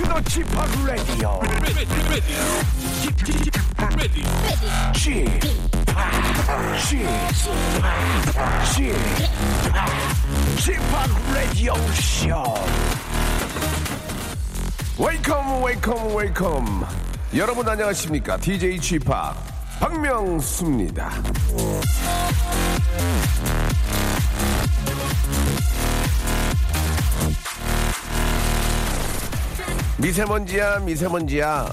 The G-POP Radio. G-POP Radio Show. Welcome, welcome, welcome. 여러분 안녕하십니까? DJ G-POP 박명수입니다. 미세먼지야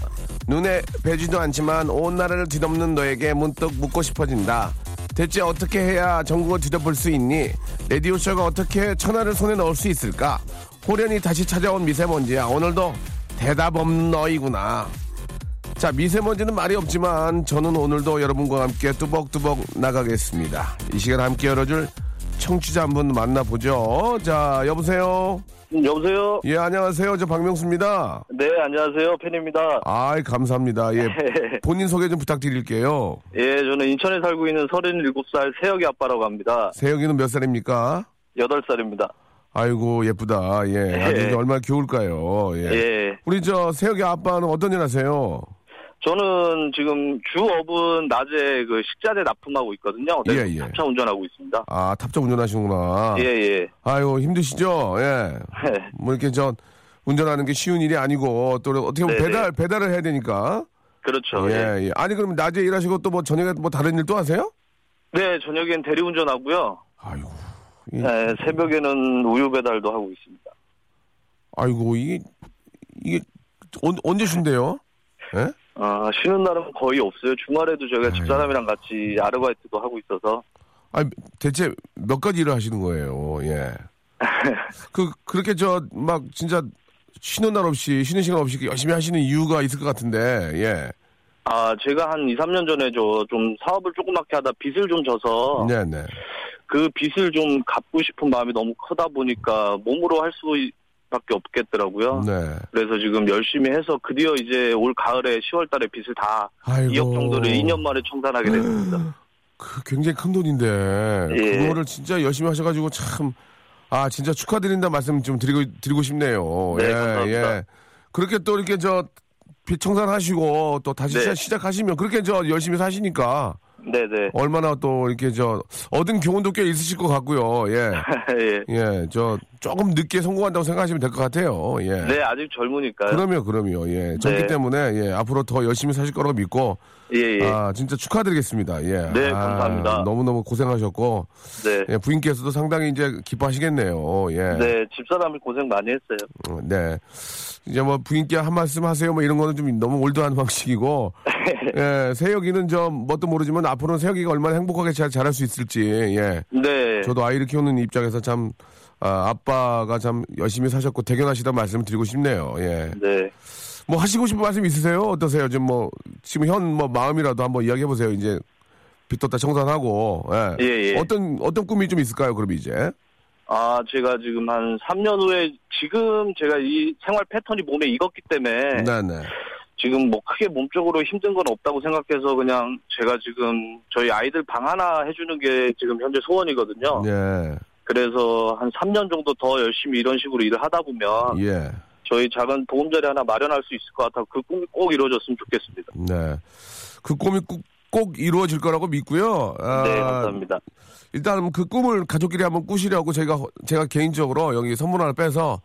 눈에 뵈지도 않지만 온 나라를 뒤덮는 너에게 문득 묻고 싶어진다. 대체 어떻게 해야 전국을 뒤덮을 수 있니? 라디오쇼가 어떻게 천하를 손에 넣을 수 있을까? 호련히 다시 찾아온 미세먼지야, 오늘도 대답 없는 너이구나. 자, 미세먼지는 말이 없지만 저는 오늘도 여러분과 함께 뚜벅뚜벅 나가겠습니다. 이 시간 함께 열어줄 청취자 한 분 만나보죠. 자, 여보세요. 여보세요. 예, 안녕하세요. 저 박명수입니다. 네, 안녕하세요. 팬입니다. 아이, 감사합니다. 예. 본인 소개 좀 부탁드릴게요. 예, 저는 인천에 살고 있는 37살 세혁이 아빠라고 합니다. 세혁이는 몇 살입니까? 8살입니다. 아이고, 예쁘다. 예. 예. 아주 얼마나 귀여울까요? 예. 예. 우리 저 세혁이 아빠는 어떤 일 하세요? 저는 지금 주업은 낮에 그 식자재 납품하고 있거든요. 네, 예, 예. 탑차 운전하고 있습니다. 아, 탑차 운전하시는구나. 예, 예. 아유, 힘드시죠? 예. 뭐 이렇게 전 운전하는 게 쉬운 일이 아니고 또 어떻게 보면 배달을 해야 되니까. 그렇죠. 예, 예. 아니, 그럼 낮에 일하시고 또 뭐 저녁에 뭐 다른 일 또 하세요? 네, 저녁엔 대리 운전하고요. 아이고. 예. 네, 새벽에는 우유 배달도 하고 있습니다. 아이고, 이게 언제 쉰대요? 예? 아, 쉬는 날은 거의 없어요. 주말에도 저희가 집사람이랑 같이 아르바이트도 하고 있어서. 아니, 대체 몇 가지 일을 하시는 거예요? 예. 그렇게 저, 막, 진짜, 쉬는 날 없이, 쉬는 시간 없이 열심히 하시는 이유가 있을 것 같은데, 예. 아, 제가 한 2, 3년 전에 좀 사업을 조그맣게 하다 빚을 좀 져서. 네네. 그 빚을 좀 갚고 싶은 마음이 너무 크다 보니까 몸으로 할 수 밖에 없겠더라고요. 네. 그래서 지금 열심히 해서 드디어 이제 올 가을에 10월달에 빚을 다 2억 정도를 2년 만에 청산하게 됐습니다. 그 굉장히 큰 돈인데, 예. 그거를 진짜 열심히 하셔가지고 참, 아, 진짜 축하드린다 말씀 좀 드리고 싶네요. 네, 예, 감사합니다. 예. 그렇게 또 이렇게 빚 청산하시고 또 다시 네. 시작하시면 그렇게 열심히 사시니까. 네네. 얼마나 또 이렇게 얻은 교훈도 꽤 있으실 것 같고요. 예. 예. 예. 조금 늦게 성공한다고 생각하시면 될 것 같아요. 예. 네, 아직 젊으니까요. 그럼요. 예. 젊기 네. 때문에 예, 앞으로 더 열심히 사실 거라고 믿고. 예, 예. 아, 진짜 축하드리겠습니다. 예. 네, 감사합니다. 아, 너무너무 고생하셨고. 네. 예, 부인께서도 상당히 이제 기뻐하시겠네요. 예. 네, 집사람이 고생 많이 했어요. 네. 이제 뭐 부인께 한 말씀 하세요. 뭐 이런 거는 좀 너무 올드한 방식이고. 예, 세혁이는 뭣도 모르지만 앞으로는 세혁이가 얼마나 행복하게 잘 자랄 수 있을지. 예. 네. 저도 아이를 키우는 입장에서 참, 아, 아빠가 참 열심히 사셨고 대견하시다 말씀을 드리고 싶네요. 예. 네. 뭐 하시고 싶은 말씀 있으세요? 어떠세요? 지금 마음이라도 한번 이야기해보세요. 이제 빚떴다 청산하고. 예. 예, 예. 어떤 꿈이 좀 있을까요? 그럼 이제. 아, 제가 지금 한 3년 후에 지금 제가 이 생활 패턴이 몸에 익었기 때문에. 네네. 지금 뭐 크게 몸적으로 힘든 건 없다고 생각해서 그냥 제가 지금 저희 아이들 방 하나 해주는 게 지금 현재 소원이거든요. 예. 그래서 한 3년 정도 더 열심히 이런 식으로 일을 하다 보면. 예. 저희 작은 보금자리 하나 마련할 수 있을 것 같아서 그 꿈이 꼭 이루어졌으면 좋겠습니다. 네. 그 꿈이 꼭 이루어질 거라고 믿고요. 아, 네, 감사합니다. 일단 그 꿈을 가족끼리 한번 꾸시려고 제가 개인적으로 여기 선물 하나 빼서.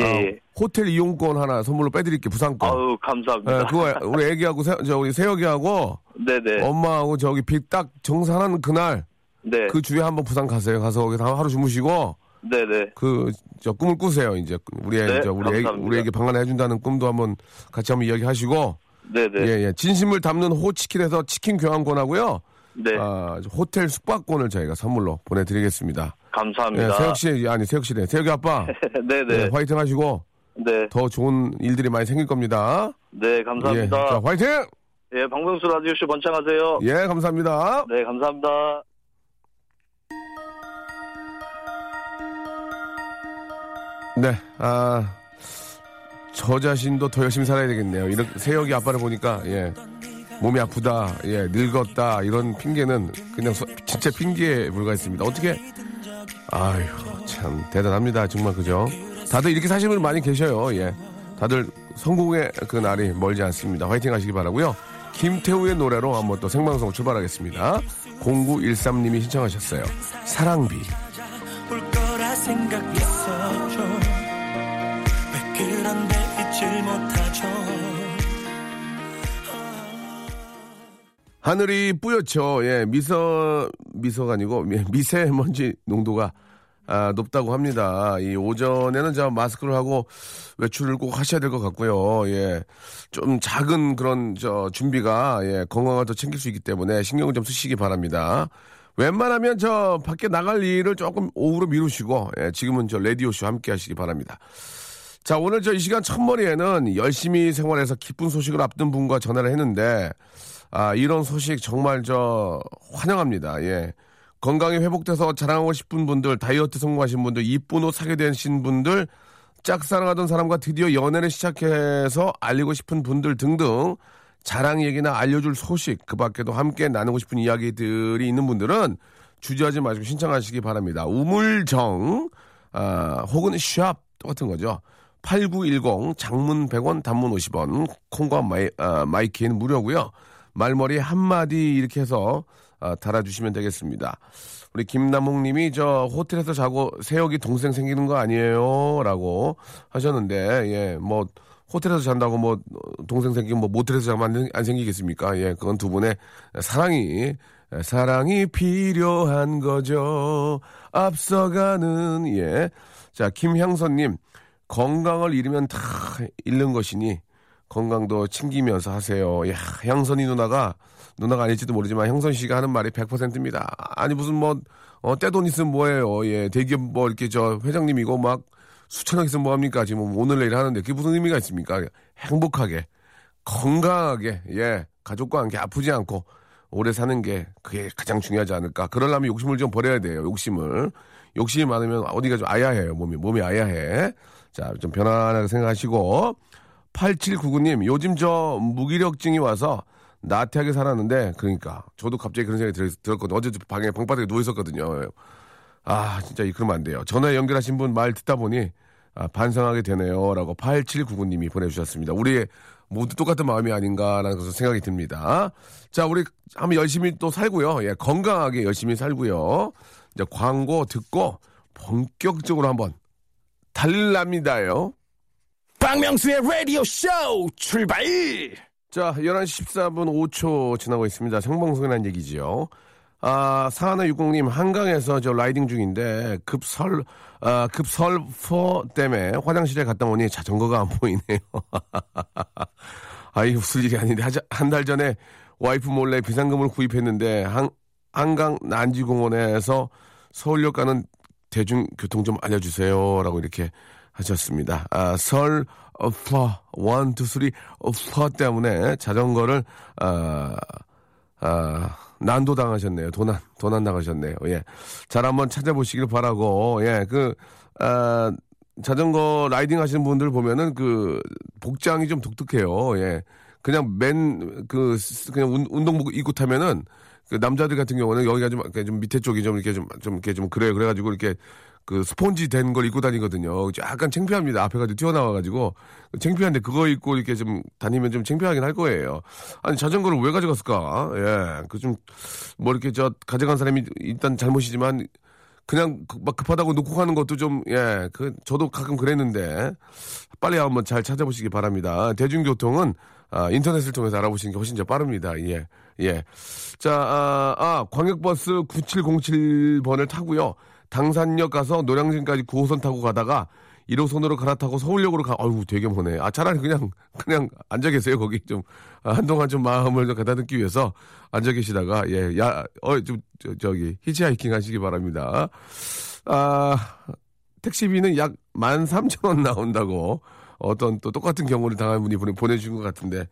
예. 호텔 이용권 하나 선물로 빼드릴게요. 부산권. 아유, 감사합니다. 예, 그거 우리 애기하고 우리 세혁이하고. 네네. 엄마하고 저기 빚 딱 정산하는 그날. 네. 그 주에 한번 부산 가세요. 가서 거기서 하루 주무시고. 네네. 꿈을 꾸세요. 이제 우리 애기 방문해 준다는 꿈도 같이 한번 이야기하시고. 네네. 예예. 진심을 담는 호치킨에서 치킨 교환권하고요. 네. 아, 호텔 숙박권을 저희가 선물로 보내드리겠습니다. 감사합니다. 네, 세혁 씨, 아니 세혁 씨네. 세혁이 아빠. 네네. 네, 화이팅 하시고. 네. 더 좋은 일들이 많이 생길 겁니다. 네, 감사합니다. 예, 자, 화이팅! 예, 박명수 라디오쇼 번창하세요. 예, 감사합니다. 네, 감사합니다. 네, 아, 저 자신도 더 열심히 살아야 되겠네요. 이런 세혁이 아빠를 보니까, 예, 몸이 아프다, 예, 늙었다, 이런 핑계는 그냥 진짜 핑계에 불과했습니다. 어떻게, 아휴, 참, 대단합니다. 정말, 그죠? 다들 이렇게 사시는 분 많이 계셔요. 예, 다들 성공의 그 날이 멀지 않습니다. 화이팅 하시기 바라고요. 김태우의 노래로 한번 또 생방송 출발하겠습니다. 0913님이 신청하셨어요. 사랑비. 올 거라 생각했었죠. 왜 그런데 잊질 못하죠. 하늘이 뿌옇죠. 예, 미서가 아니고 미세먼지 농도가 높다고 합니다. 이 오전에는 저 마스크를 하고 외출을 꼭 하셔야 될 것 같고요. 예, 좀 작은 그런 저 준비가 예, 건강을 더 챙길 수 있기 때문에 신경을 좀 쓰시기 바랍니다. 웬만하면 저 밖에 나갈 일을 조금 오후로 미루시고 예, 지금은 저 라디오쇼 함께 하시기 바랍니다. 자, 오늘 저 이 시간 첫머리에는 열심히 생활해서 기쁜 소식을 앞둔 분과 전화를 했는데 아, 이런 소식 정말 저 환영합니다. 예. 건강이 회복돼서 자랑하고 싶은 분들, 다이어트 성공하신 분들, 이쁜 옷 사게 되신 분들, 짝사랑하던 사람과 드디어 연애를 시작해서 알리고 싶은 분들 등등 자랑 얘기나 알려줄 소식, 그 밖에도 함께 나누고 싶은 이야기들이 있는 분들은 주저하지 마시고 신청하시기 바랍니다. 우물정, 혹은 샵 똑같은 거죠. 8910, 장문 100원, 단문 50원, 콩과 마이키는 무료고요. 말머리 한마디 이렇게 해서 달아주시면 되겠습니다. 우리 김남홍님이 저 호텔에서 자고 새역이 동생 생기는 거 아니에요? 라고 하셨는데 예, 뭐 호텔에서 잔다고 뭐 동생 생기면 뭐 모텔에서 자면 안 생기겠습니까? 예, 그건 두 분의 사랑이 필요한 거죠. 앞서가는 예, 자 김향선님 건강을 잃으면 다 잃는 것이니. 건강도 챙기면서 하세요. 야, 형선이 누나가 아닐지도 모르지만 형선 씨가 하는 말이 100%입니다. 아니, 무슨 뭐, 떼돈 있으면 뭐예요. 예, 대기업 뭐, 이렇게 저 회장님이고 막 수천억 있으면 뭐합니까? 지금 오늘 내일 하는데 그게 무슨 의미가 있습니까? 행복하게, 건강하게, 예, 가족과 함께 아프지 않고 오래 사는 게 그게 가장 중요하지 않을까. 그러려면 욕심을 좀 버려야 돼요. 욕심이 많으면 어디가 좀 아야해요. 몸이 아야해. 자, 좀 편안하게 생각하시고. 8799님, 요즘 저 무기력증이 와서 나태하게 살았는데, 그러니까. 저도 갑자기 그런 생각이 들었거든요. 어제 방에 방바닥에 누워있었거든요. 아, 진짜 그러면 안 돼요. 전화에 연결하신 분 말 듣다 보니, 아, 반성하게 되네요. 라고 8799님이 보내주셨습니다. 우리 모두 똑같은 마음이 아닌가라는 것을 생각이 듭니다. 자, 우리 한번 열심히 또 살고요. 예, 건강하게 열심히 살고요. 이제 광고 듣고 본격적으로 한번 달랍니다요. 박명수의 라디오 쇼 출발! 자, 11시 14분 5초 지나고 있습니다. 생방송이라는 얘기지요. 아, 사하나 60님, 한강에서 저 라이딩 중인데 급설포 때문에 화장실에 갔다 오니 자전거가 안 보이네요. 아, 이게 무슨 일이 아닌데. 한 달 전에 와이프 몰래 비상금을 구입했는데 한강 난지공원에서 서울역 가는 대중교통 좀 알려주세요. 라고 이렇게 하셨습니다. 아, 설, 파, 1, 2, 3, 4 때문에 자전거를, 난도당하셨네요. 도난 당하셨네요. 예. 잘 한번 찾아보시길 바라고, 예. 자전거 라이딩 하시는 분들 보면은 복장이 좀 독특해요. 예. 그냥 그냥 운동복 입고 타면은 남자들 같은 경우는 여기가 좀 밑에 쪽이 좀 이렇게 좀 그래요. 그래가지고 이렇게 스폰지 된 걸 입고 다니거든요. 약간 창피합니다. 앞에까지 튀어나와가지고. 창피한데 그거 입고 이렇게 좀 다니면 좀 창피하긴 할 거예요. 아니, 자전거를 왜 가져갔을까? 예. 이렇게 가져간 사람이 일단 잘못이지만 그냥 막 급하다고 놓고 가는 것도 좀, 예. 저도 가끔 그랬는데 빨리 한번 잘 찾아보시기 바랍니다. 대중교통은 인터넷을 통해서 알아보시는 게 훨씬 더 빠릅니다. 예. 예. 자, 광역버스 9707번을 타고요. 당산역 가서 노량진까지 9호선 타고 가다가 1호선으로 갈아타고 서울역으로 가. 아유, 되게 머네. 아, 차라리 그냥 앉아 계세요. 거기 좀 한동안 좀 마음을 좀 가다듬기 위해서 앉아 계시다가 저기 히치하이킹 하시기 바랍니다. 아, 택시비는 약 13,000원 나온다고 어떤 또 똑같은 경우를 당한 분이 보내주신 것 같은데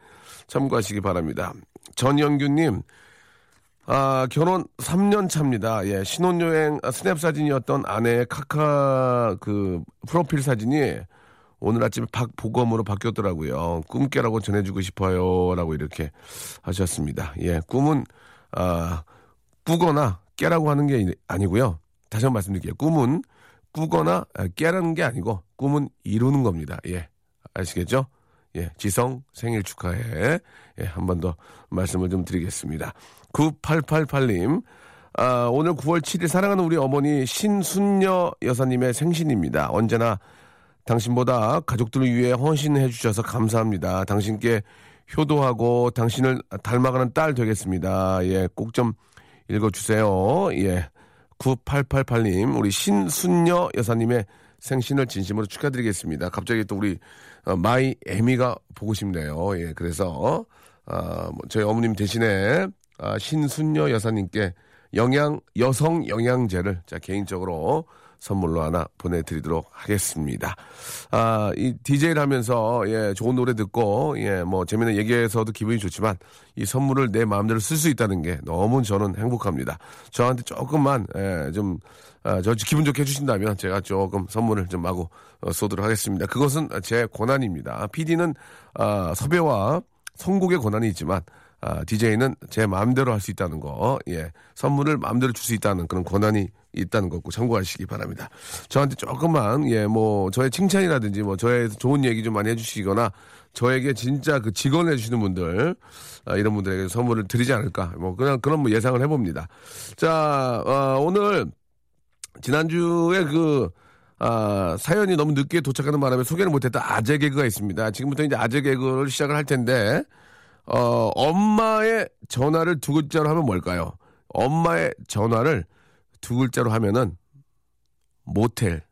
참고하시기 바랍니다. 전영규님, 아, 결혼 3년 차입니다. 예, 신혼여행 스냅 사진이었던 아내의 카카 그 프로필 사진이 오늘 아침에 박보검으로 바뀌었더라고요. 꿈 깨라고 전해주고 싶어요라고 이렇게 하셨습니다. 예, 꿈은 꾸거나 깨라고 하는 게 아니고요. 다시 한번 말씀드릴게요. 꿈은 꾸거나 깨라는 게 아니고 꿈은 이루는 겁니다. 예, 아시겠죠? 예, 지성 생일 축하해. 예, 한 번 더 말씀을 좀 드리겠습니다. 9888님, 아, 오늘 9월 7일 사랑하는 우리 어머니 신순녀 여사님의 생신입니다. 언제나 당신보다 가족들을 위해 헌신해 주셔서 감사합니다. 당신께 효도하고 당신을 닮아가는 딸 되겠습니다. 예, 꼭 좀 읽어주세요. 예, 9888님, 우리 신순녀 여사님의 생신을 진심으로 축하드리겠습니다. 갑자기 또 우리 마이 애미가 보고 싶네요. 예, 그래서 저희 어머님 대신에 신순녀 여사님께 여성 영양제를 개인적으로 선물로 하나 보내드리도록 하겠습니다. 아, 이 DJ를 하면서 예, 좋은 노래 듣고 예, 뭐 재미있는 얘기에서도 기분이 좋지만 이 선물을 내 마음대로 쓸 수 있다는 게 너무 저는 행복합니다. 저한테 조금만 좀 저 기분 좋게 해주신다면 제가 조금 선물을 좀 마구 쏘도록 하겠습니다. 그것은 제 권한입니다. PD는 섭외와 선곡의 권한이 있지만 DJ는 제 마음대로 할 수 있다는 거, 예, 선물을 마음대로 줄 수 있다는 그런 권한이 있다는 거 꼭 참고하시기 바랍니다. 저한테 조금만, 예, 뭐, 저의 칭찬이라든지, 뭐, 저의 좋은 얘기 좀 많이 해주시거나, 저에게 진짜 그 직원을 해주시는 분들, 이런 분들에게 선물을 드리지 않을까, 뭐, 그런 뭐 예상을 해봅니다. 자, 오늘, 지난주에 사연이 너무 늦게 도착하는 바람에 소개를 못했던 아재 개그가 있습니다. 지금부터 이제 아재 개그를 시작을 할 텐데, 엄마의 전화를 두 글자로 하면 뭘까요? 엄마의 전화를 두 글자로 하면은 모텔.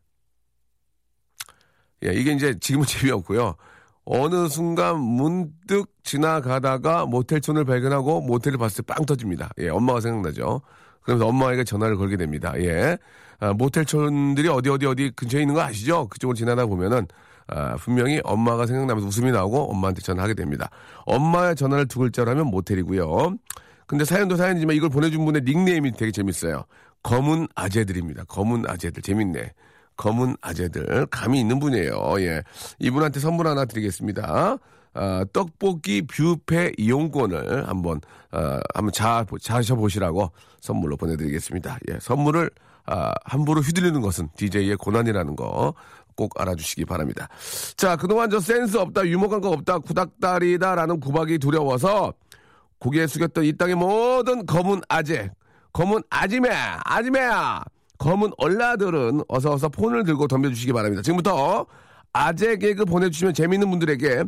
예, 이게 이제 지금은 재미없고요. 어느 순간 문득 지나가다가 모텔촌을 발견하고 모텔을 봤을 때 빵 터집니다. 예, 엄마가 생각나죠. 그러면서 엄마에게 전화를 걸게 됩니다. 예, 모텔촌들이 어디 근처에 있는 거 아시죠? 그쪽으로 지나다 보면은 분명히 엄마가 생각나면서 웃음이 나오고 엄마한테 전화하게 됩니다. 엄마의 전화를 두 글자로 하면 모텔이고요. 근데 사연도 사연이지만 이걸 보내준 분의 닉네임이 되게 재밌어요. 검은 아재들입니다. 검은 아재들. 재밌네. 검은 아재들. 감이 있는 분이에요. 예. 이분한테 선물 하나 드리겠습니다. 떡볶이 뷔페 이용권을 한번 자셔보시라고 선물로 보내드리겠습니다. 예. 선물을 함부로 휘둘리는 것은 DJ의 고난이라는 거 꼭 알아주시기 바랍니다. 자, 그동안 저 센스 없다, 유머 감각 없다, 구닥다리다라는 구박이 두려워서 고개 숙였던 이 땅의 모든 검은 아재, 검은 아지매야, 검은 얼라들은 어서 폰을 들고 덤벼주시기 바랍니다. 지금부터 아재 개그 보내주시면 재미있는 분들에게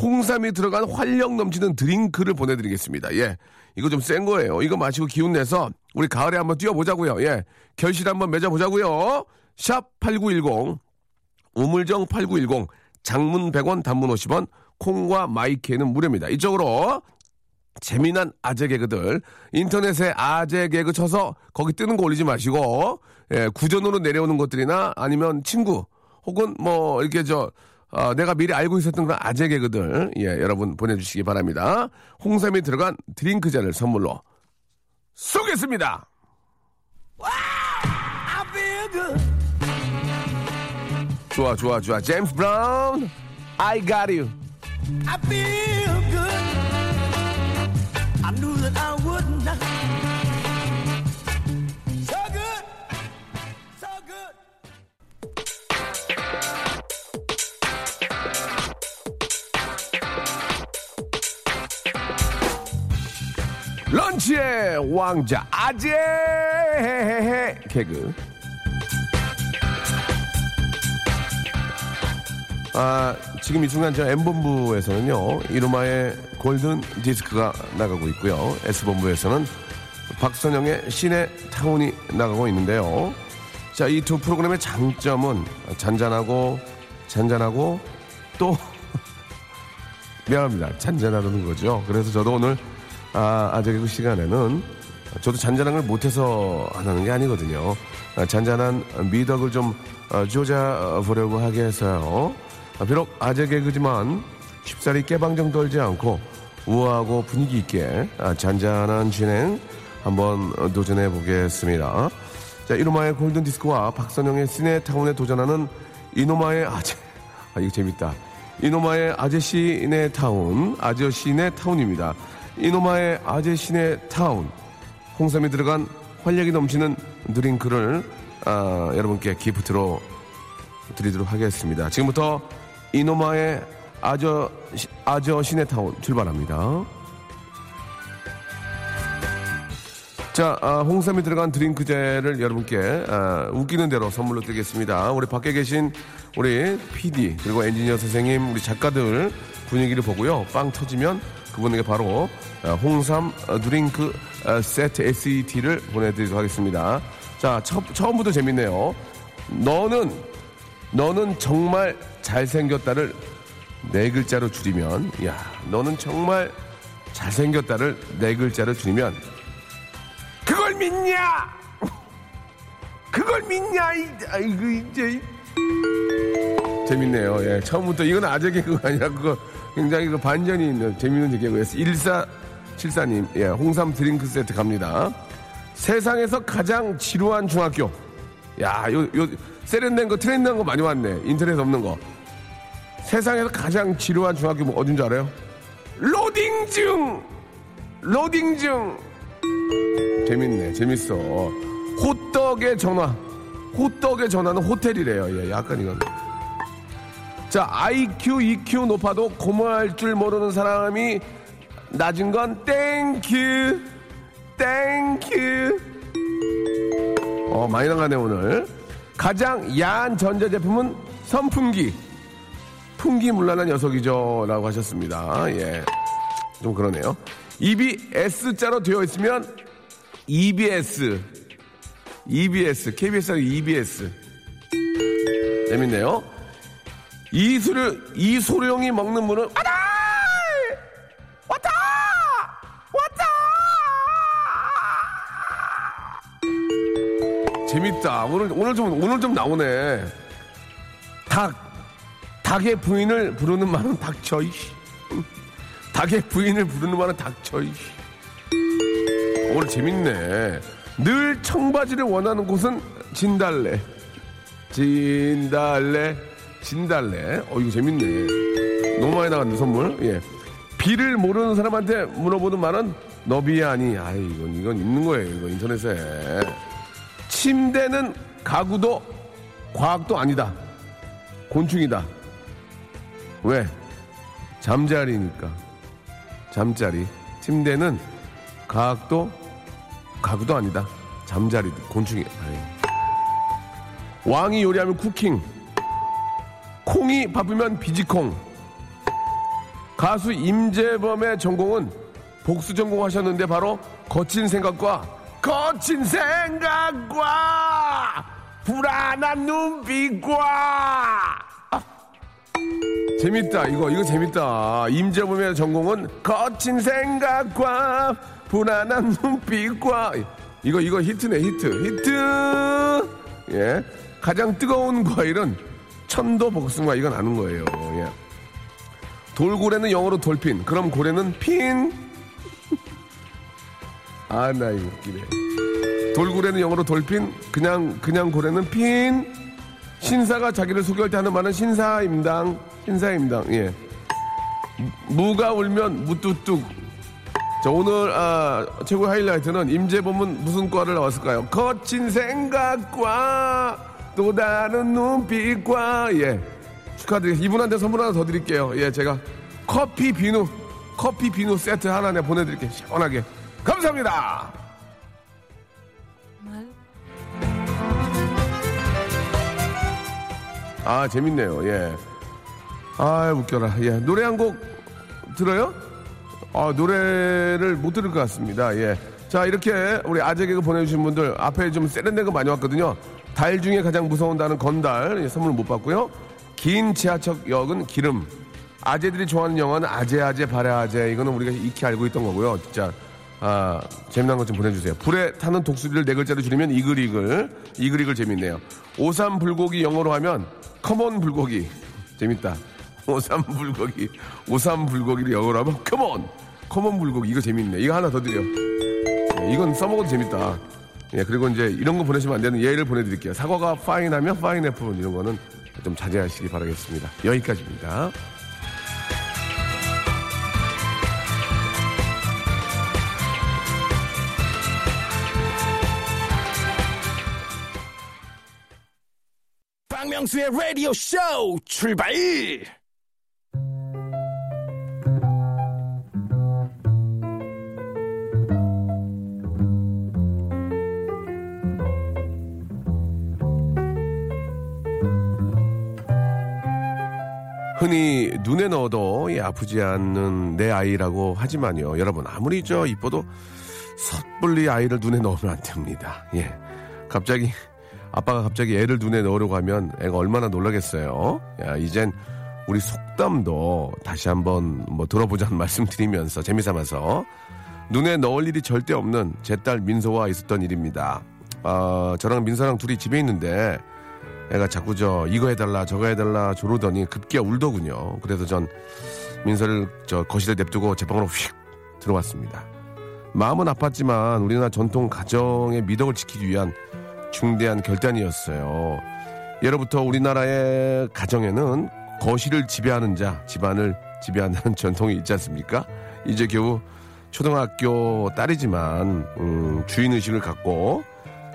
홍삼이 들어간 활력 넘치는 드링크를 보내드리겠습니다. 예, 이거 좀 센 거예요. 이거 마시고 기운 내서 우리 가을에 한번 뛰어보자고요. 예, 결실 한번 맺어보자고요. 샵 8910, 우물정 8910, 장문 100원, 단문 50원, 콩과 마이키에는 무료입니다. 이쪽으로 재미난 아재 개그들, 인터넷에 아재 개그 쳐서 거기 뜨는 거 올리지 마시고, 예, 구전으로 내려오는 것들이나 아니면 친구, 혹은 뭐, 이렇게 내가 미리 알고 있었던 그런 아재 개그들, 예, 여러분 보내주시기 바랍니다. 홍삼이 들어간 드링크잔을 선물로 쏘겠습니다! 와! I feel good. 좋아. 제임스 브라운, I got you. I feel good. I knew that I would not. So good. So good. 런치의 왕자 아재 개그. 지금 이 순간 저 M본부에서는요, 이루마의 골든 디스크가 나가고 있고요. S본부에서는 박선영의 시내 타운이 나가고 있는데요. 자, 이 두 프로그램의 장점은 잔잔하고 또 미안합니다. 잔잔하다는 거죠. 그래서 저도 오늘 아재개그 시간에는 저도 잔잔한 걸 못해서 안 하는 게 아니거든요. 잔잔한 미덕을 좀 조져보려고 하게 해서요. 비록 아재개그지만 쉽사리 깨방정 떨지 않고 우아하고 분위기 있게 잔잔한 진행 한번 도전해 보겠습니다. 자, 이노마의 골든디스크와 박선영의 시네타운에 도전하는 이노마의 아재, 이거 재밌다. 이노마의 아재시네타운, 아재시네타운입니다. 이노마의 아재시네타운, 홍삼이 들어간 활력이 넘치는 드링크를 여러분께 기프트로 드리도록 하겠습니다. 지금부터 이노마의 아저시네타운 출발합니다. 자, 홍삼이 들어간 드링크제를 여러분께 웃기는 대로 선물로 드리겠습니다. 우리 밖에 계신 우리 PD 그리고 엔지니어 선생님, 우리 작가들 분위기를 보고요. 빵 터지면 그분에게 바로 홍삼 드링크 세트 SET를 보내드리도록 하겠습니다. 자, 처음부터 재밌네요. 너는 정말 잘생겼다를 네 글자로 줄이면, 야, 너는 정말 잘생겼다를 네 글자로 줄이면, 그걸 믿냐? 그걸 믿냐? 아이고, 이제. 재밌네요. 예, 처음부터 이건 아재 개그가 아니라 그거 굉장히 그 반전이 있는 재밌는 개그였어요. 1474님, 예, 홍삼 드링크 세트 갑니다. 세상에서 가장 지루한 중학교. 야, 요 세련된 거, 트렌드한 거 많이 왔네. 인터넷 없는 거. 세상에서 가장 지루한 중학교 뭐 어딘지 알아요? 로딩증. 재밌네, 재밌어. 호떡의 전화는 호텔이래요. 예, 약간 이건. 자, IQ, EQ 높아도 고마워할 줄 모르는 사람이 낮은 건 땡큐. 많이 나가네 오늘. 가장 야한 전자제품은 선풍기. 풍기문란한 녀석이죠 라고 하셨습니다. 예, 좀 그러네요. EBS S자로 되어 있으면 EBS KBS EBS. 재밌네요. 이소룡이 먹는 물은 왔다. 재밌다. 오늘 좀 나오네. 닭의 부인을 부르는 말은 닥쳐. 닭의 부인을 부르는 말은 닥쳐. 오늘 재밌네. 늘 청바지를 원하는 곳은 진달래. 이거 재밌네. 너무 많이 나갔네 선물. 예. 비를 모르는 사람한테 물어보는 말은 너비아니. 이건 있는 거예요. 이거 인터넷에. 침대는 가구도 과학도 아니다. 곤충이다. 왜? 잠자리니까. 잠자리. 침대는 가구도 아니다. 잠자리. 곤충이. 왕이 요리하면 쿠킹. 콩이 바쁘면 비지콩. 가수 임재범의 전공은 복수 전공하셨는데 바로 거친 생각과 불안한 눈빛과. 재밌다. 이거 재밌다. 임재범의 전공은 거친 생각과 불안한 눈빛과. 이거 히트네. 예. 가장 뜨거운 과일은 천도복숭아. 이건 아는 거예요. 예. 돌고래는 영어로 돌핀. 그럼 고래는 핀. 나 이거 웃기네. 돌고래는 영어로 돌핀. 그냥 고래는 핀. 신사가 자기를 소개할 때 하는 말은 신사임당. 예. 무가 울면 무뚝뚝. 자, 오늘 최고의 하이라이트는 임재범은 무슨 과를 나왔을까요? 거친 생각과 또 다른 눈빛과. 예, 축하드리겠습니다. 이분한테 선물 하나 더 드릴게요. 예, 제가 커피 비누 세트 하나 내가 보내드릴게요. 시원하게. 감사합니다. 재밌네요. 예. 웃겨라. 예. 노래 한 곡 들어요? 노래를 못 들을 것 같습니다. 예. 자, 이렇게 우리 아재 개그 보내주신 분들 앞에 좀 세련된 거 많이 왔거든요. 달 중에 가장 무서운 달은 건달, 선물 못 받고요. 긴 지하철역은 기름. 아재들이 좋아하는 영화는 아재 바라아재, 이거는 우리가 익히 알고 있던 거고요. 진짜 재미난 것 좀 보내주세요. 불에 타는 독수리를 네 글자로 줄이면 이글이글 재밌네요. 오삼불고기 영어로 하면 컴온 불고기 재밌다. 오삼불고기를 영어로 하면 컴온 불고기, 이거 재밌네. 이거 하나 더 드려. 이건 써먹어도 재밌다. 예, 그리고 이제 이런 거 보내시면 안 되는 예를 보내드릴게요. 사과가 파인하면 파인애플, 이런 거는 좀 자제하시기 바라겠습니다. 여기까지입니다. 박명수의 라디오 쇼 출발! 흔히 눈에 넣어도 아프지 않는 내 아이라고 하지만요, 여러분, 아무리 이뻐도 섣불리 아이를 눈에 넣으면 안 됩니다. 예, 아빠가 갑자기 애를 눈에 넣으려고 하면 애가 얼마나 놀라겠어요. 야, 이젠 우리 속담도 다시 한번 들어보자는 말씀드리면서 재미삼아서 눈에 넣을 일이 절대 없는 제 딸 민서와 있었던 일입니다. 저랑 민서랑 둘이 집에 있는데 애가 자꾸 이거 해달라 저거 해달라 저러더니 급기야 울더군요. 그래서 전 민서를 거실에 냅두고 제 방으로 휙 들어왔습니다. 마음은 아팠지만 우리나라 전통 가정의 미덕을 지키기 위한 중대한 결단이었어요. 예로부터 우리나라의 가정에는 거실을 지배하는 자, 집안을 지배한다는 전통이 있지 않습니까? 이제 겨우 초등학교 딸이지만 주인의식을 갖고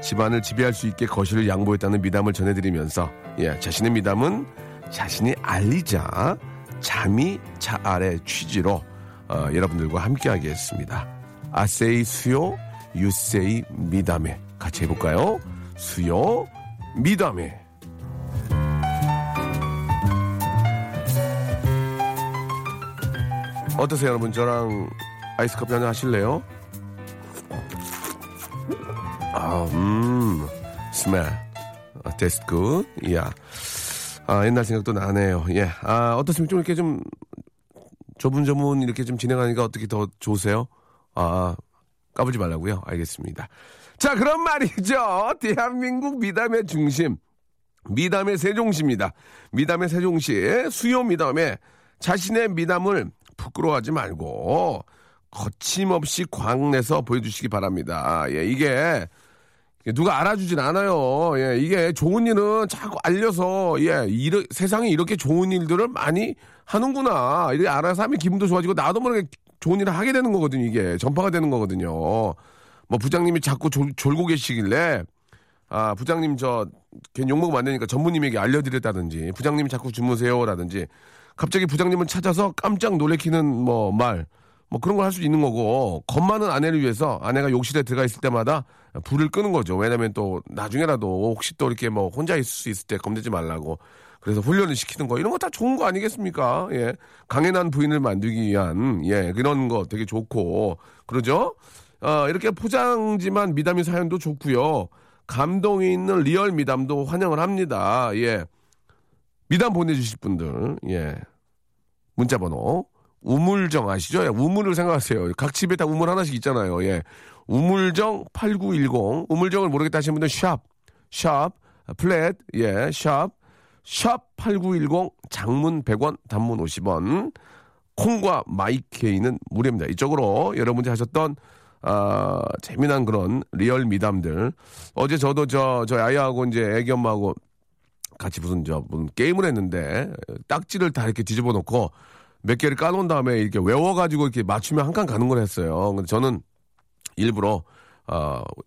집안을 지배할 수 있게 거실을 양보했다는 미담을 전해드리면서, 예, 자신의 미담은 자신이 알리자 잠이 차 아래 취지로 여러분들과 함께하겠습니다. 아세이 수요, 유세이 미담에 같이 해볼까요? 수요 미담회. 어떠세요, 여러분? 저랑 아이스커피 한잔 하실래요? 스멜 tastes good. 야, 옛날 생각도 나네요. 예, 어떻습니까? 좀 이렇게 좀 조분조분 이렇게 좀 진행하니까 어떻게 더 좋으세요? 까불지 말라고요? 알겠습니다. 자, 그런 말이죠. 대한민국 미담의 중심, 미담의 세종시입니다. 미담의 세종시, 수요 미담에 자신의 미담을 부끄러워하지 말고 거침없이 광내서 보여주시기 바랍니다. 예, 이게 누가 알아주진 않아요. 예, 이게 좋은 일은 자꾸 알려서, 예, 세상에 이렇게 좋은 일들을 많이 하는구나. 이렇게 알아서 하면 기분도 좋아지고 나도 모르게 좋은 일을 하게 되는 거거든요. 이게 전파가 되는 거거든요. 부장님이 자꾸 졸고 계시길래, 부장님 괜히 욕먹으면 안 되니까 전무님에게 알려드렸다든지, 부장님이 자꾸 주무세요라든지, 갑자기 부장님을 찾아서 깜짝 놀래키는 말, 그런 걸 할 수 있는 거고, 겁 많은 아내를 위해서 아내가 욕실에 들어가 있을 때마다 불을 끄는 거죠. 왜냐면 또 나중에라도 혹시 또 이렇게 혼자 있을 수 있을 때 겁내지 말라고. 그래서 훈련을 시키는 거, 이런 거 다 좋은 거 아니겠습니까? 예. 강인한 부인을 만들기 위한, 예, 그런 거 되게 좋고, 그러죠? 이렇게 포장지만 미담인 사연도 좋고요. 감동이 있는 리얼 미담도 환영을 합니다. 예. 미담 보내주실 분들, 예, 문자번호 우물정 아시죠? 예, 우물을 생각하세요. 각 집에 다 우물 하나씩 있잖아요. 예. 우물정 8910, 우물정을 모르겠다 하시는 분들 샵 플랫, 예, 샵 8910, 장문 100원, 단문 50원, 콩과 마이케이는 무료입니다. 이쪽으로 여러분들이 하셨던 재미난 그런 리얼 미담들. 어제 저도 저희 아이하고 이제 애기 엄마하고 같이 무슨 게임을 했는데, 딱지를 다 이렇게 뒤집어 놓고 몇 개를 까놓은 다음에 이렇게 외워가지고 이렇게 맞추면 한 칸 가는 걸 했어요. 근데 저는 일부러,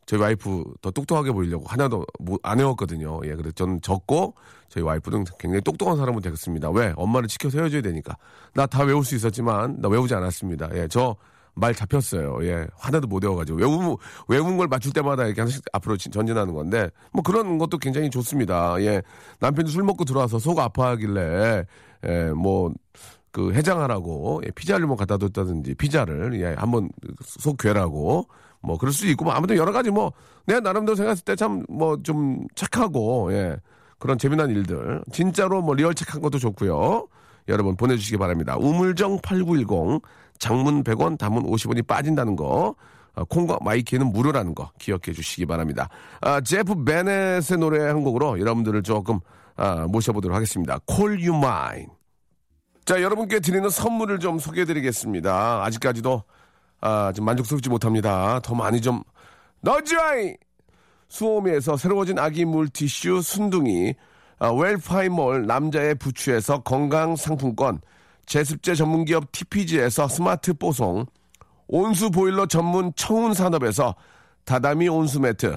저희 와이프 더 똑똑하게 보이려고 하나도 안 외웠거든요. 예, 그래서 저는 적고, 저희 와이프는 굉장히 똑똑한 사람은 되겠습니다. 왜? 엄마를 지켜서 헤어져야 되니까. 나 다 외울 수 있었지만, 나 외우지 않았습니다. 예, 말 잡혔어요. 예, 하나도 못 외워가지고 외운 걸 맞출 때마다 이렇게 하나씩 앞으로 전진하는 건데, 그런 것도 굉장히 좋습니다. 예, 남편도 술 먹고 들어와서 속 아파하길래, 예, 해장하라고, 예, 피자를 갖다 뒀다든지, 피자를, 예, 한번 속 괴라고 뭐 그럴 수도 있고 뭐 아무튼 여러 가지 뭐 내가 나름대로 생각했을 때 참 뭐 좀 착하고 예 그런 재미난 일들 진짜로 뭐 리얼 착한 것도 좋고요. 여러분 보내주시기 바랍니다. 우물정 8910 장문 100원 단문 50원이 빠진다는 거 콩과 마이키는 무료라는 거 기억해 주시기 바랍니다. 제프 베넷의 노래 한 곡으로 여러분들을 조금 모셔보도록 하겠습니다. Call You Mine. 자, 여러분께 드리는 선물을 좀 소개해드리겠습니다. 아직까지도 좀 만족스럽지 못합니다. 더 많이 좀 너지와이 수오미에서 새로워진 아기 물티슈 순둥이 웰파이몰 남자의 부추에서 건강상품권 제습제 전문기업 TPG에서 스마트 뽀송 온수보일러 전문 청운산업에서 다다미 온수매트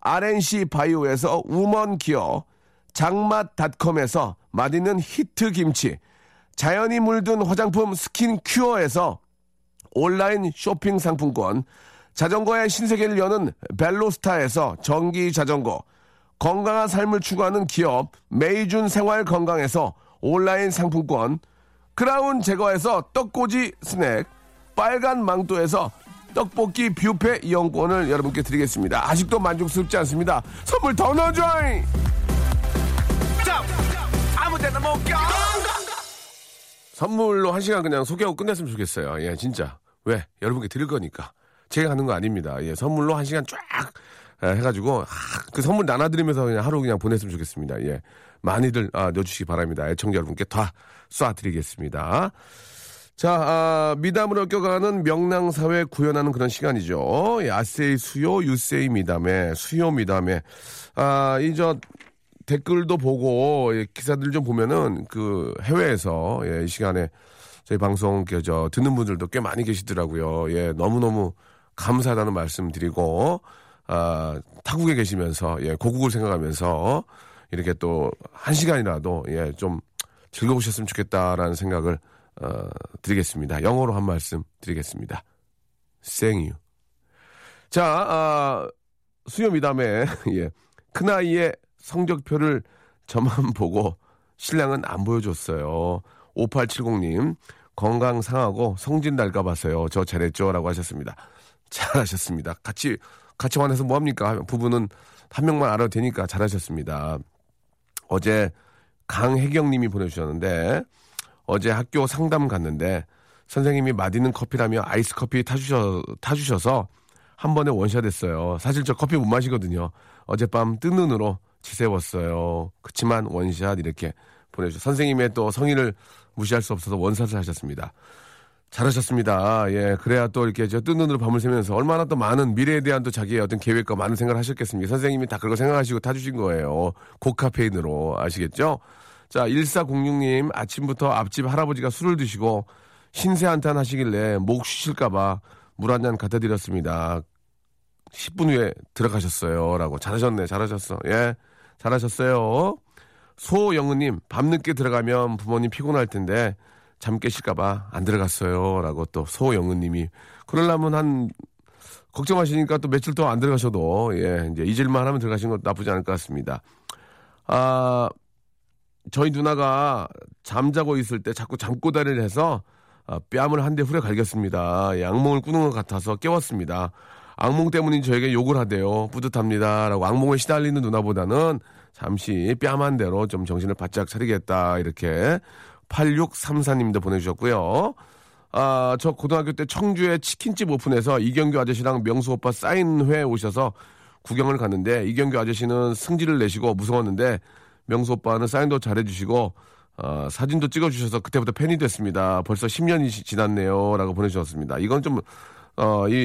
RNC 바이오에서 우먼 기어 장맛닷컴에서 맛있는 히트 김치 자연이 물든 화장품 스킨 큐어에서 온라인 쇼핑 상품권 자전거의 신세계를 여는 벨로스타에서 전기 자전거 건강한 삶을 추구하는 기업 메이준 생활 건강에서 온라인 상품권 크라운 제거에서 떡꼬지 스낵 빨간 망토에서 떡볶이 뷔페 이용권을 여러분께 드리겠습니다. 아직도 만족스럽지 않습니다. 선물 더 넣어줘잉! 아무데나 못 껴! 선물로 한 시간 그냥 소개하고 끝냈으면 좋겠어요. 예, 진짜. 왜? 여러분께 드릴 거니까. 제가 하는 거 아닙니다. 예, 선물로 한 시간 쫙 해가지고 그 선물 나눠드리면서 그냥 하루 그냥 보냈으면 좋겠습니다. 예, 많이들 넣어주시기 바랍니다. 애청자 여러분께 다 쏴드리겠습니다. 자, 미담으로 껴가는 명랑사회 구현하는 그런 시간이죠. 아세이 수요, 유세이 미담에, 수요 미담에. 이 댓글도 보고, 예, 기사들 좀 보면은, 해외에서, 예, 이 시간에 저희 방송, 듣는 분들도 꽤 많이 계시더라고요. 예, 너무너무 감사하다는 말씀 드리고, 타국에 계시면서, 예, 고국을 생각하면서, 이렇게 또, 한 시간이라도, 예, 좀 즐거우셨으면 좋겠다라는 생각을 드리겠습니다. 영어로 한 말씀 드리겠습니다. Thank you. 자, 수요미담에 예, 큰아이의 성적표를 저만 보고 신랑은 안 보여줬어요. 5870님 건강 상하고 성진 날까 봐서요. 저 잘했죠? 라고 하셨습니다. 잘하셨습니다. 같이 화내서 뭐합니까? 부부는 한 명만 알아도 되니까 잘하셨습니다. 어제 강혜경님이 보내주셨는데 어제 학교 상담 갔는데 선생님이 맛있는 커피라며 아이스 커피 타주셔서 한 번에 원샷했어요. 사실 저 커피 못 마시거든요. 어젯밤 뜬 눈으로 지새웠어요. 그치만 원샷 이렇게 보내주셨어요. 선생님의 또 성의를 무시할 수 없어서 원샷을 하셨습니다. 잘하셨습니다. 예, 그래야 또 이렇게 뜬 눈으로 밤을 새면서 얼마나 또 많은 미래에 대한 또 자기의 어떤 계획과 많은 생각을 하셨겠습니까? 선생님이 다 그걸 생각하시고 타주신 거예요. 고카페인으로 아시겠죠? 자, 1406님, 아침부터 앞집 할아버지가 술을 드시고 신세 한탄 하시길래 목 쉬실까봐 물 한 잔 갖다 드렸습니다. 10분 후에 들어가셨어요. 라고. 잘하셨네. 잘하셨어. 예. 잘하셨어요. 소영우님, 밤늦게 들어가면 부모님 피곤할 텐데 잠 깨실까봐 안 들어갔어요. 라고 또 소영우님이. 그러려면 걱정하시니까 또 며칠 동안 안 들어가셔도, 예, 이제 잊을만 하면 들어가시는 것도 나쁘지 않을 것 같습니다. 저희 누나가 잠자고 있을 때 자꾸 잠꼬다리를 해서 뺨을 한 대 후려 갈겼습니다. 예, 악몽을 꾸는 것 같아서 깨웠습니다. 악몽 때문인 저에게 욕을 하대요. 뿌듯합니다. 라고 악몽에 시달리는 누나보다는 잠시 뺨 한 대로 좀 정신을 바짝 차리겠다. 이렇게 8634님도 보내주셨고요. 저 고등학교 때 청주에 치킨집 오픈해서 이경규 아저씨랑 명수 오빠 사인회 오셔서 구경을 갔는데 이경규 아저씨는 승질을 내시고 무서웠는데 명수 오빠는 사인도 잘해주시고 사진도 찍어주셔서 그때부터 팬이 됐습니다. 벌써 10년이 지났네요. 라고 보내주셨습니다. 이건 좀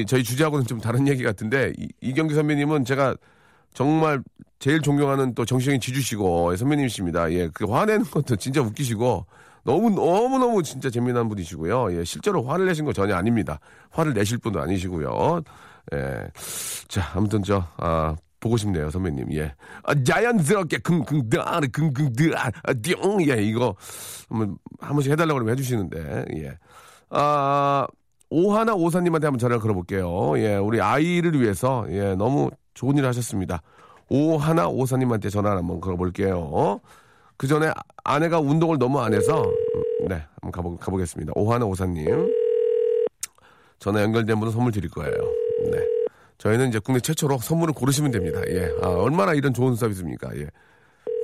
저희 주제하고는 좀 다른 얘기 같은데 이경규 선배님은 제가 정말 제일 존경하는 또 정신적인 지주시고 선배님이십니다. 예, 그 화내는 것도 진짜 웃기시고 너무너무 진짜 재미난 분이시고요. 예, 실제로 화를 내신 거 전혀 아닙니다. 화를 내실 분도 아니시고요. 예, 자 아무튼 보고 싶네요 선배님. 예, 자연스럽게 긍긍드아 띵. 예, 이거 한 번씩 해달라고 그러면 해주시는데 예, 오하나 오사님한테 한번 전화를 걸어볼게요. 예, 우리 아이를 위해서 예 너무 좋은 일을 하셨습니다. 오하나 오사님한테 전화를 한번 걸어볼게요. 그 전에 아내가 운동을 너무 안 해서 네 한번 가보겠습니다. 오하나 오사님 전화 연결된 분은 선물 드릴 거예요. 네 저희는 이제 국내 최초로 선물을 고르시면 됩니다. 예, 얼마나 이런 좋은 서비스입니까? 예,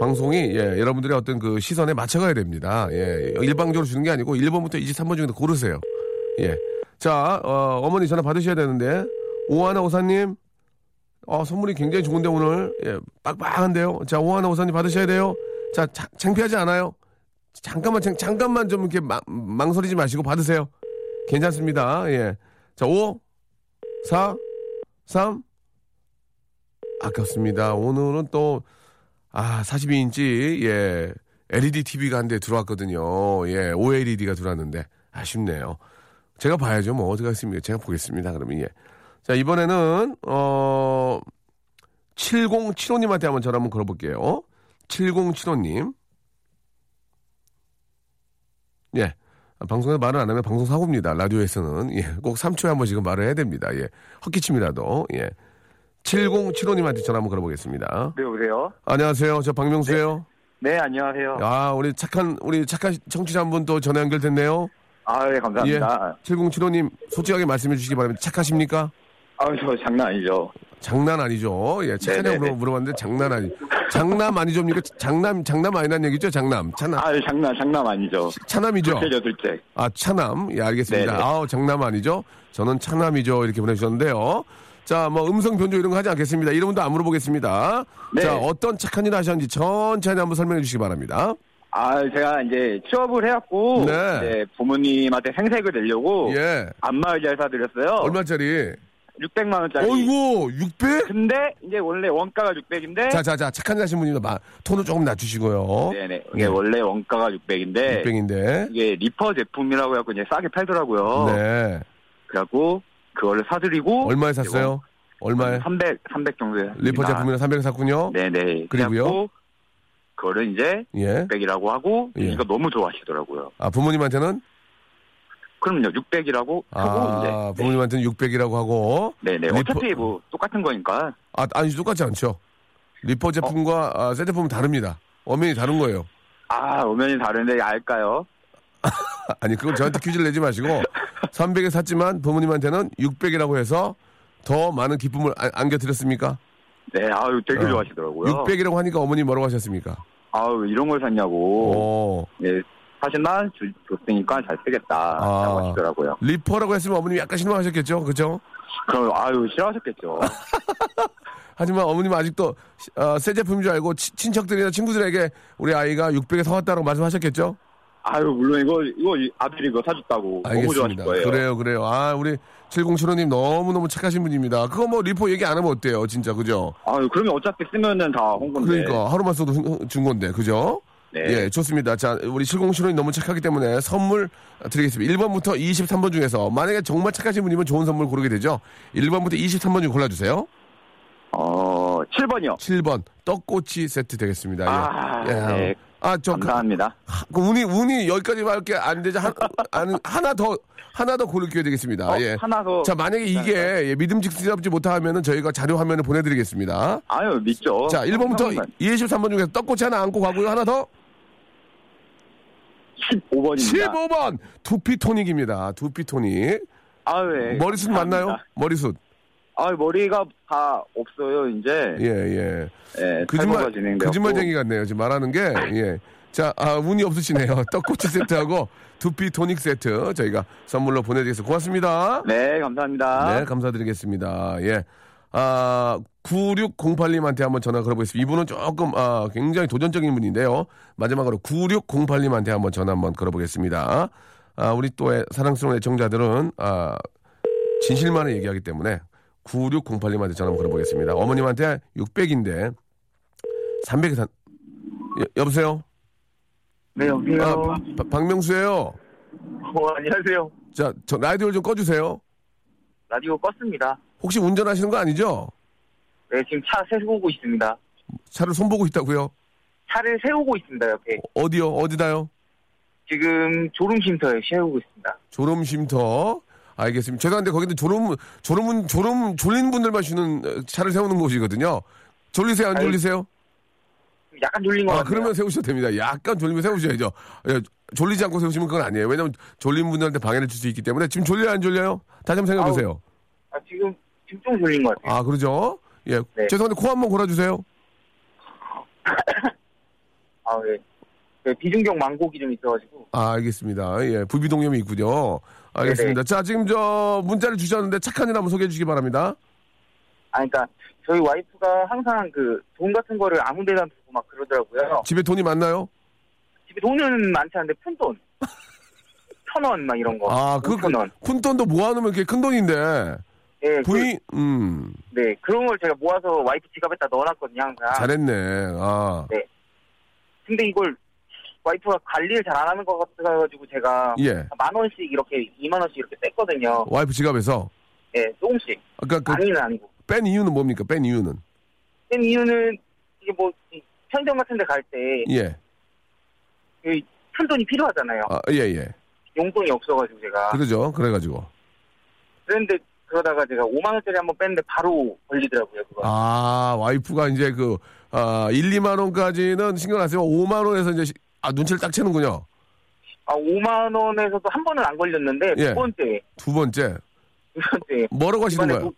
방송이 예 여러분들의 어떤 그 시선에 맞춰가야 됩니다. 예, 일방적으로 주는 게 아니고 1번부터 23번 중에서 고르세요. 예, 자 어머니 전화 받으셔야 되는데 오하나 오사님. 선물이 굉장히 좋은데 오늘 예, 빡빡한데요. 자 오하나 오사님 받으셔야 돼요. 자 창피하지 않아요. 잠깐만 좀 이렇게 망설이지 마시고 받으세요. 괜찮습니다. 예. 자 5, 4, 3 아깝습니다. 오늘은 또 42인치 예 LED TV가 한 대 들어왔거든요. 예 OLED가 들어왔는데 아쉽네요. 제가 봐야죠. 뭐 어떻게 하겠습니까? 제가 보겠습니다. 그러면 예. 자, 이번에는, 7075님한테 한번 전화 한번 걸어볼게요. 7075님. 예. 방송에서 말을 안 하면 방송 사고입니다. 라디오에서는. 예. 꼭 3초에 한 번씩은 말을 해야 됩니다. 예. 헛기침이라도. 예. 7075님한테 전화 한번 걸어보겠습니다. 네, 여보세요? 안녕하세요. 저 박명수예요. 네, 안녕하세요. 우리 착한 청취자 한 분 또 전화 연결됐네요. 아, 예, 감사합니다. 예, 7075님, 솔직하게 말씀해 주시기 바랍니다. 착하십니까? 저 장난 아니죠. 장난 아니죠. 예, 착하냐고 물어봤는데 장난 아니죠. 장남 아니죠입니까? 장남 아니란 얘기죠? 차남. 장남 아니죠. 차남이죠? 둘째죠. 차남. 예, 알겠습니다. 네네. 장남 아니죠? 저는 차남이죠. 이렇게 보내주셨는데요. 자, 뭐 음성 변조 이런 거 하지 않겠습니다. 이런 분도 안 물어보겠습니다. 네. 자, 어떤 착한 일을 하셨는지 천천히 한번 설명해 주시기 바랍니다. 제가 이제 취업을 해갖고, 네. 이제 부모님한테 생색을 내려고, 예. 안마의자를 사드렸어요. 얼마짜리? 600만원짜리. 어이구, 600? 근데, 이제 원래 원가가 600인데. 자, 착한 일 하신 분이면 톤을 조금 낮추시고요. 네네. 이게 원래 원가가 600인데. 600인데. 이게 리퍼 제품이라고 해갖고 이제 싸게 팔더라고요. 네. 그래갖고, 그거를 사드리고. 얼마에 샀어요? 얼마에? 300 정도에. 리퍼 제품이랑 300을 샀군요. 네네. 그리고요. 그거를 이제 600이라고 하고 이거 너무 좋아하시더라고요. 부모님한테는? 그럼요. 600이라고 하고 이제 부모님한테는 600이라고 하고. 네네. 어차피 뭐 똑같은 거니까. 아니 똑같지 않죠. 리퍼 제품과 새 제품은 다릅니다. 엄연히 다른 거예요. 엄연히 다른데 알까요? 아니 그건 저한테 퀴즈를 내지 마시고 300에 샀지만 부모님한테는 600이라고 해서 더 많은 기쁨을 안겨드렸습니까? 네, 되게 좋아하시더라고요. 600이라고 하니까 어머니 뭐라고 하셨습니까? 이런 걸 샀냐고. 네, 사실만 줬으니까 잘 쓰겠다. 라고 하시더라고요. 리퍼라고 했으면 어머님이 약간 실망하셨겠죠? 그죠? 그럼, 싫어하셨겠죠. 하지만 어머님은 아직도 새 제품인 줄 알고 친척들이나 친구들에게 우리 아이가 600에 사왔다고 말씀하셨겠죠? 물론 이거 아들이 이거 사줬다고. 알겠습니다. 너무 좋아하실 거예요. 그래요. 우리 7075님 너무너무 착하신 분입니다. 그거 뭐 리포 얘기 안 하면 어때요, 진짜, 그죠? 그러면 어차피 쓰면은 다 온 건데. 그러니까, 하루만 써도 준 건데, 그죠? 네. 예, 좋습니다. 자, 우리 7075님 너무 착하기 때문에 선물 드리겠습니다. 1번부터 23번 중에서, 만약에 정말 착하신 분이면 좋은 선물 고르게 되죠? 1번부터 23번 중 골라주세요. 7번이요. 7번. 떡꼬치 세트 되겠습니다. 예. 네. 감사합니다. 운이 여기까지밖에 안 되자 하나 더 고를 기회 되겠습니다. 예. 하나 더. 자, 만약에 이게 믿음직스럽지 못하면은 저희가 자료 화면을 보내드리겠습니다. 믿죠. 자, 1번부터 23번 중에서 떡꼬치 하나 안고 가고요. 하나 더. 15번입니다. 15번 두피토닉입니다. 두피토닉. 네. 머리숱 맞나요? 머리숱. 머리가 다 없어요, 이제. 예. 예, 거짓말쟁이 같네요, 지금 말하는 게. 예. 자, 운이 없으시네요. 떡꼬치 세트하고 두피 토닉 세트 저희가 선물로 보내드리겠습니다. 고맙습니다. 네, 감사합니다. 네, 감사드리겠습니다. 예. 9608님한테 한번 전화 걸어보겠습니다. 이분은 조금 굉장히 도전적인 분인데요. 마지막으로 9608님한테 한번 전화 한번 걸어보겠습니다. 우리 또 사랑스러운 애청자들은 진실만을 얘기하기 때문에 9608님한테 전화 한번 걸어보겠습니다. 어머님한테 600인데 300이 여보세요? 네, 여보세요? 박명수예요. 안녕하세요. 자, 저 라디오를 좀 꺼주세요. 라디오 껐습니다. 혹시 운전하시는 거 아니죠? 네, 지금 차 세우고 있습니다. 차를 손보고 있다고요? 차를 세우고 있습니다, 옆에. 어디요? 어디다요? 지금 졸음쉼터에 세우고 있습니다. 졸음쉼터. 알겠습니다. 죄송한데 거기는 졸린 분들만 쉬는 차를 세우는 곳이거든요. 졸리세요? 안 졸리세요? 약간 졸린 것 같아요. 그러면 세우셔도 됩니다. 약간 졸리면 세우셔야죠. 졸리지 않고 세우시면 그건 아니에요. 왜냐면 졸린 분들한테 방해를 줄 수 있기 때문에. 지금 졸려요? 안 졸려요? 다시 한번 생각해 보세요. 지금 좀 졸린 것 같아요. 그러죠? 예. 네. 죄송한데 코 한번 골아주세요. 예. 네, 비중격 만곡이 좀 있어가지고. 알겠습니다. 예, 부비동염이 있군요. 알겠습니다. 네네. 자, 지금 문자를 주셨는데 착한 일 한번 소개해 주시기 바랍니다. 그러니까 저희 와이프가 항상 돈 같은 거를 아무 데나 두고 막 그러더라고요. 집에 돈이 많나요? 집에 돈은 많지 않은데 푼돈. 1,000원 막 이런 거. 5,000원. 푼돈도 모아놓으면 그게 큰 돈인데. 네, 네, 그런 걸 제가 모아서 와이프 지갑에다 넣어놨거든요, 항상. 잘했네. 네. 근데 이걸 와이프가 관리를 잘 안 하는 것 같아가지고 제가 10,000원씩 이렇게 20,000원씩 이렇게 뺐거든요. 와이프 지갑에서? 네, 조금씩. 아니는 아니고. 뺀 이유는 뭡니까? 뺀 이유는 이게 편의점 같은 데 갈 때 큰 돈이 필요하잖아요. 용돈이 없어가지고 제가. 그러죠. 그래가지고. 그런데 그러다가 제가 50,000원짜리 한번 뺐는데 바로 걸리더라고요, 그거. 와이프가 이제 1-2만 원까지는 신경 안 쓰면 5만 원에서 이제 눈치를 딱 채는군요. 5만 원에서도 한 번은 안 걸렸는데 두 번째. 뭐라고 하시는 거예요?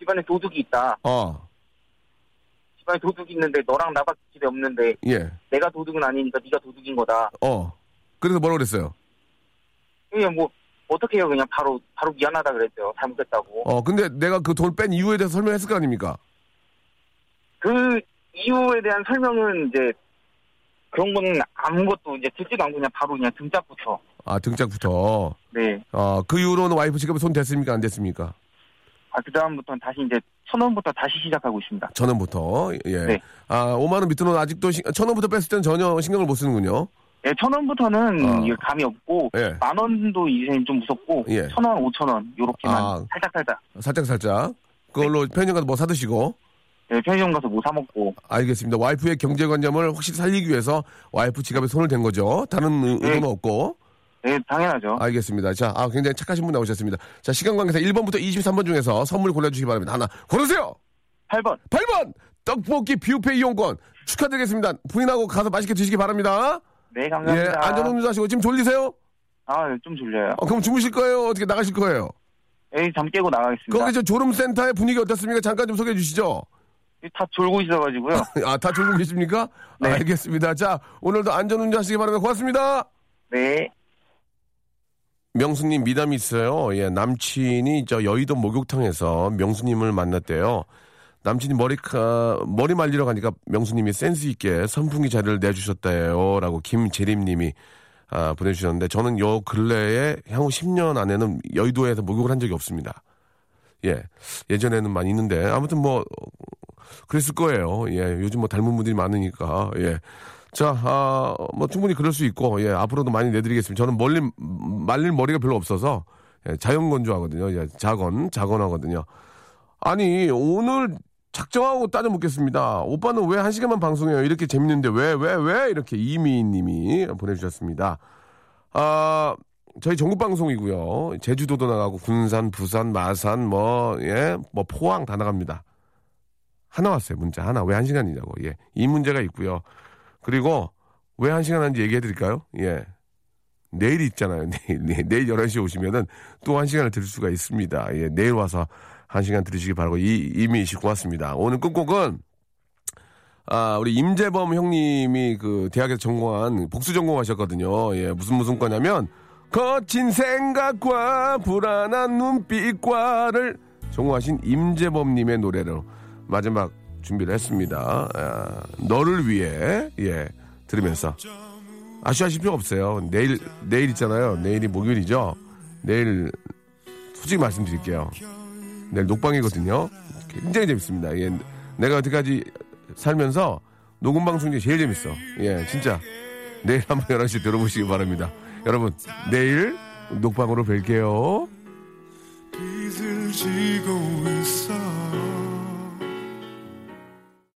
집안에 도둑이 있다. 집안에 도둑이 있는데 너랑 나밖에 집에 없는데 내가 도둑은 아니니까 네가 도둑인 거다. 그래서 뭐라고 그랬어요? 그냥 어떻게 해요? 그냥 바로 미안하다 그랬죠. 잘못했다고. 근데 내가 그 돈 뺀 이유에 대해서 설명했을 거 아닙니까? 그 이유에 대한 설명은 이제 그런 거는 아무것도 이제 듣지도 않고 그냥 등짝부터. 등짝부터. 네. 그 이후로는 와이프 지갑에 손 댔습니까? 안 댔습니까? 그 다음부터는 다시 이제 1,000원부터 다시 시작하고 있습니다. 1,000원부터. 예. 네. 5만 원 밑으로는 아직도 1,000원부터 뺐을 때는 전혀 신경을 못 쓰는군요. 예, 1,000원부터는 감이 없고 10,000원도 이제 좀 무섭고 1,000원, 5,000원 요렇게만 살짝. 그걸로 편의점 가서 뭐 사 드시고. 네, 편의점 가서 뭐 사 먹고. 알겠습니다. 와이프의 경제관념을 확실히 살리기 위해서 와이프 지갑에 손을 댄 거죠. 다른 의도는 없고. 네, 당연하죠. 알겠습니다. 자, 굉장히 착하신 분 나오셨습니다. 자, 시간 관계상 1번부터 23번 중에서 선물 골라주시기 바랍니다. 하나 고르세요. 8번 떡볶이 뷔페 이용권 축하드리겠습니다. 부인하고 가서 맛있게 드시기 바랍니다. 네, 감사합니다. 예, 안전운전하시고. 지금 졸리세요? 좀 졸려요. 그럼 주무실 거예요? 어떻게 나가실 거예요? 잠 깨고 나가겠습니다. 거기 저 졸음센터의 분위기 어떻습니까? 잠깐 좀 소개해 주시죠. 다 졸고 있어가지고요. 다 졸고 계십니까? 네. 알겠습니다. 자, 오늘도 안전운전하시기 바랍니다. 고맙습니다. 네. 명수님 미담이 있어요. 예, 남친이 여의도 목욕탕에서 명수님을 만났대요. 남친이 머리 말리러 가니까 명수님이 센스 있게 선풍기 자리를 내주셨다요. 라고 김재림님이 보내주셨는데, 저는 요 근래에 향후 10년 안에는 여의도에서 목욕을 한 적이 없습니다. 예, 예전에는 많이 있는데 아무튼 그랬을 거예요. 예, 요즘 닮은 분들이 많으니까. 예. 자, 충분히 그럴 수 있고, 예, 앞으로도 많이 내드리겠습니다. 저는 말릴 머리가 별로 없어서, 예, 자연건조하거든요. 예, 자건하거든요. 아니, 오늘 작정하고 따져 묻겠습니다. 오빠는 왜 1시간만 방송해요? 이렇게 재밌는데 왜? 이렇게 이미인 님이 보내주셨습니다. 저희 전국방송이고요. 제주도도 나가고, 군산, 부산, 마산, 포항 다 나갑니다. 하나 왔어요, 문자. 하나. 왜 1시간이냐고. 예. 이 문제가 있고요. 그리고 왜 1시간 하는지 얘기해 드릴까요? 예. 내일이 있잖아요. 내일 11시에 오시면은 또 1시간을 들을 수가 있습니다. 예. 내일 와서 1시간 들으시기 바라고. 이미 고맙습니다. 오늘 끝곡은 우리 임재범 형님이 대학에서 복수 전공하셨거든요. 예. 무슨 과냐면 거친 생각과 불안한 눈빛과를 전공하신 임재범 님의 노래로 마지막 준비를 했습니다. 아, 너를 위해 예 들으면서 아쉬워하실 필요 없어요. 내일 있잖아요. 내일이 목요일이죠. 내일 솔직히 말씀드릴게요. 내일 녹방이거든요. 굉장히 재밌습니다. 예, 내가 여태까지 살면서 녹음방송 중에 제일 재밌어. 예, 진짜 내일 한번 11시에 들어보시기 바랍니다. 여러분 내일 녹방으로 뵐게요.